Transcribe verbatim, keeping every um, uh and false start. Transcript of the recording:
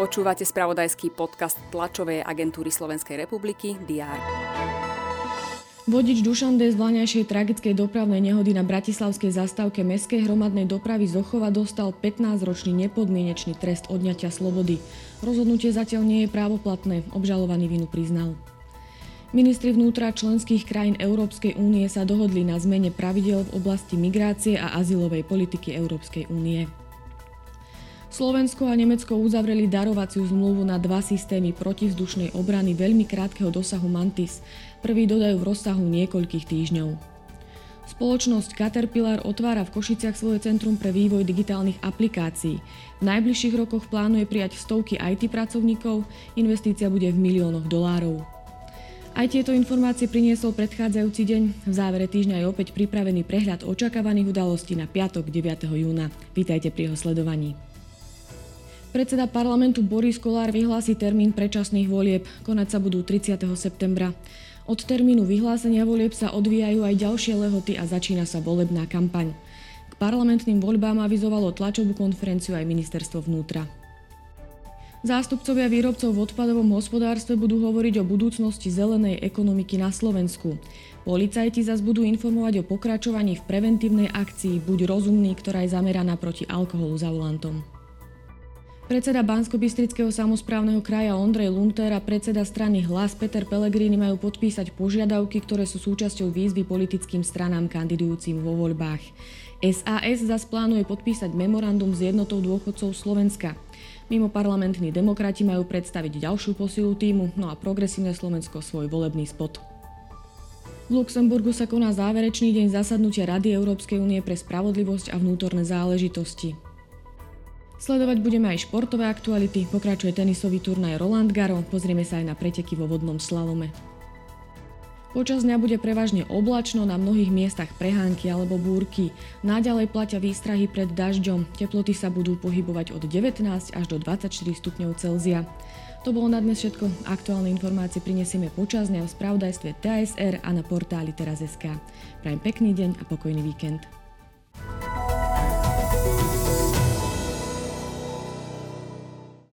Počúvate spravodajský podcast tlačovej agentúry Slovenskej republiky dé er. Vodič Dušan z dlaňajšej tragickej dopravnej nehody na bratislavskej zastávke mestskej hromadnej dopravy Zochova dostal pätnásťročný nepodmienečný trest odňatia slobody. Rozhodnutie zatiaľ nie je právoplatné, obžalovaný vinu priznal. Ministri vnútra členských krajín Európskej únie sa dohodli na zmene pravidiel v oblasti migrácie a azylovej politiky Európskej únie. Slovensko a Nemecko uzavreli darovaciu zmluvu na dva systémy protivzdušnej obrany veľmi krátkeho dosahu Mantis. Prvý dodajú v rozsahu niekoľkých týždňov. Spoločnosť Caterpillar otvára v Košiciach svoje centrum pre vývoj digitálnych aplikácií. V najbližších rokoch plánuje prijať stovky í té pracovníkov, investícia bude v miliónoch dolárov. Aj tieto informácie priniesol predchádzajúci deň. V závere týždňa je opäť pripravený prehľad očakávaných udalostí na piatok deviateho júna. Vítajte pri jeho sledovaní. Predseda parlamentu Boris Kolár vyhlási termín predčasných volieb. Konať sa budú tridsiateho septembra. Od termínu vyhlásenia volieb sa odvíjajú aj ďalšie lehoty a začína sa volebná kampaň. K parlamentným voľbám avizovalo tlačovú konferenciu aj ministerstvo vnútra. Zástupcovia výrobcov v odpadovom hospodárstve budú hovoriť o budúcnosti zelenej ekonomiky na Slovensku. Policajti zas budú informovať o pokračovaní v preventívnej akcii Buď rozumný, ktorá je zameraná proti alkoholu za volantom. Predseda Banskobystrického samosprávneho kraja Ondrej Lunter a predseda strany Hlas Peter Pellegrini majú podpísať požiadavky, ktoré sú súčasťou výzvy politickým stranám kandidujúcim vo voľbách. es a es zas plánuje podpísať memorandum s jednotou dôchodcov Slovenska. Mimo parlamentní demokrati majú predstaviť ďalšiu posilu tímu, no a Progresívne Slovensko svoj volebný spot. V Luxemburgu sa koná záverečný deň zasadnutia Rady Európskej únie pre spravodlivosť a vnútorné záležitosti. Sledovať budeme aj športové aktuality, pokračuje tenisový turnaj Roland Garros, pozrieme sa aj na preteky vo vodnom slalome. Počas dňa bude prevažne oblačno, na mnohých miestach prehánky alebo búrky. Naďalej platia výstrahy pred dažďom, teploty sa budú pohybovať od devätnásť až do dvadsaťštyri stupňov Celzia. To bolo na dnes všetko, aktuálne informácie prinesieme počas dňa v spravodajstve té es er a na portáli Teraz.sk. Prajem pekný deň a pokojný víkend.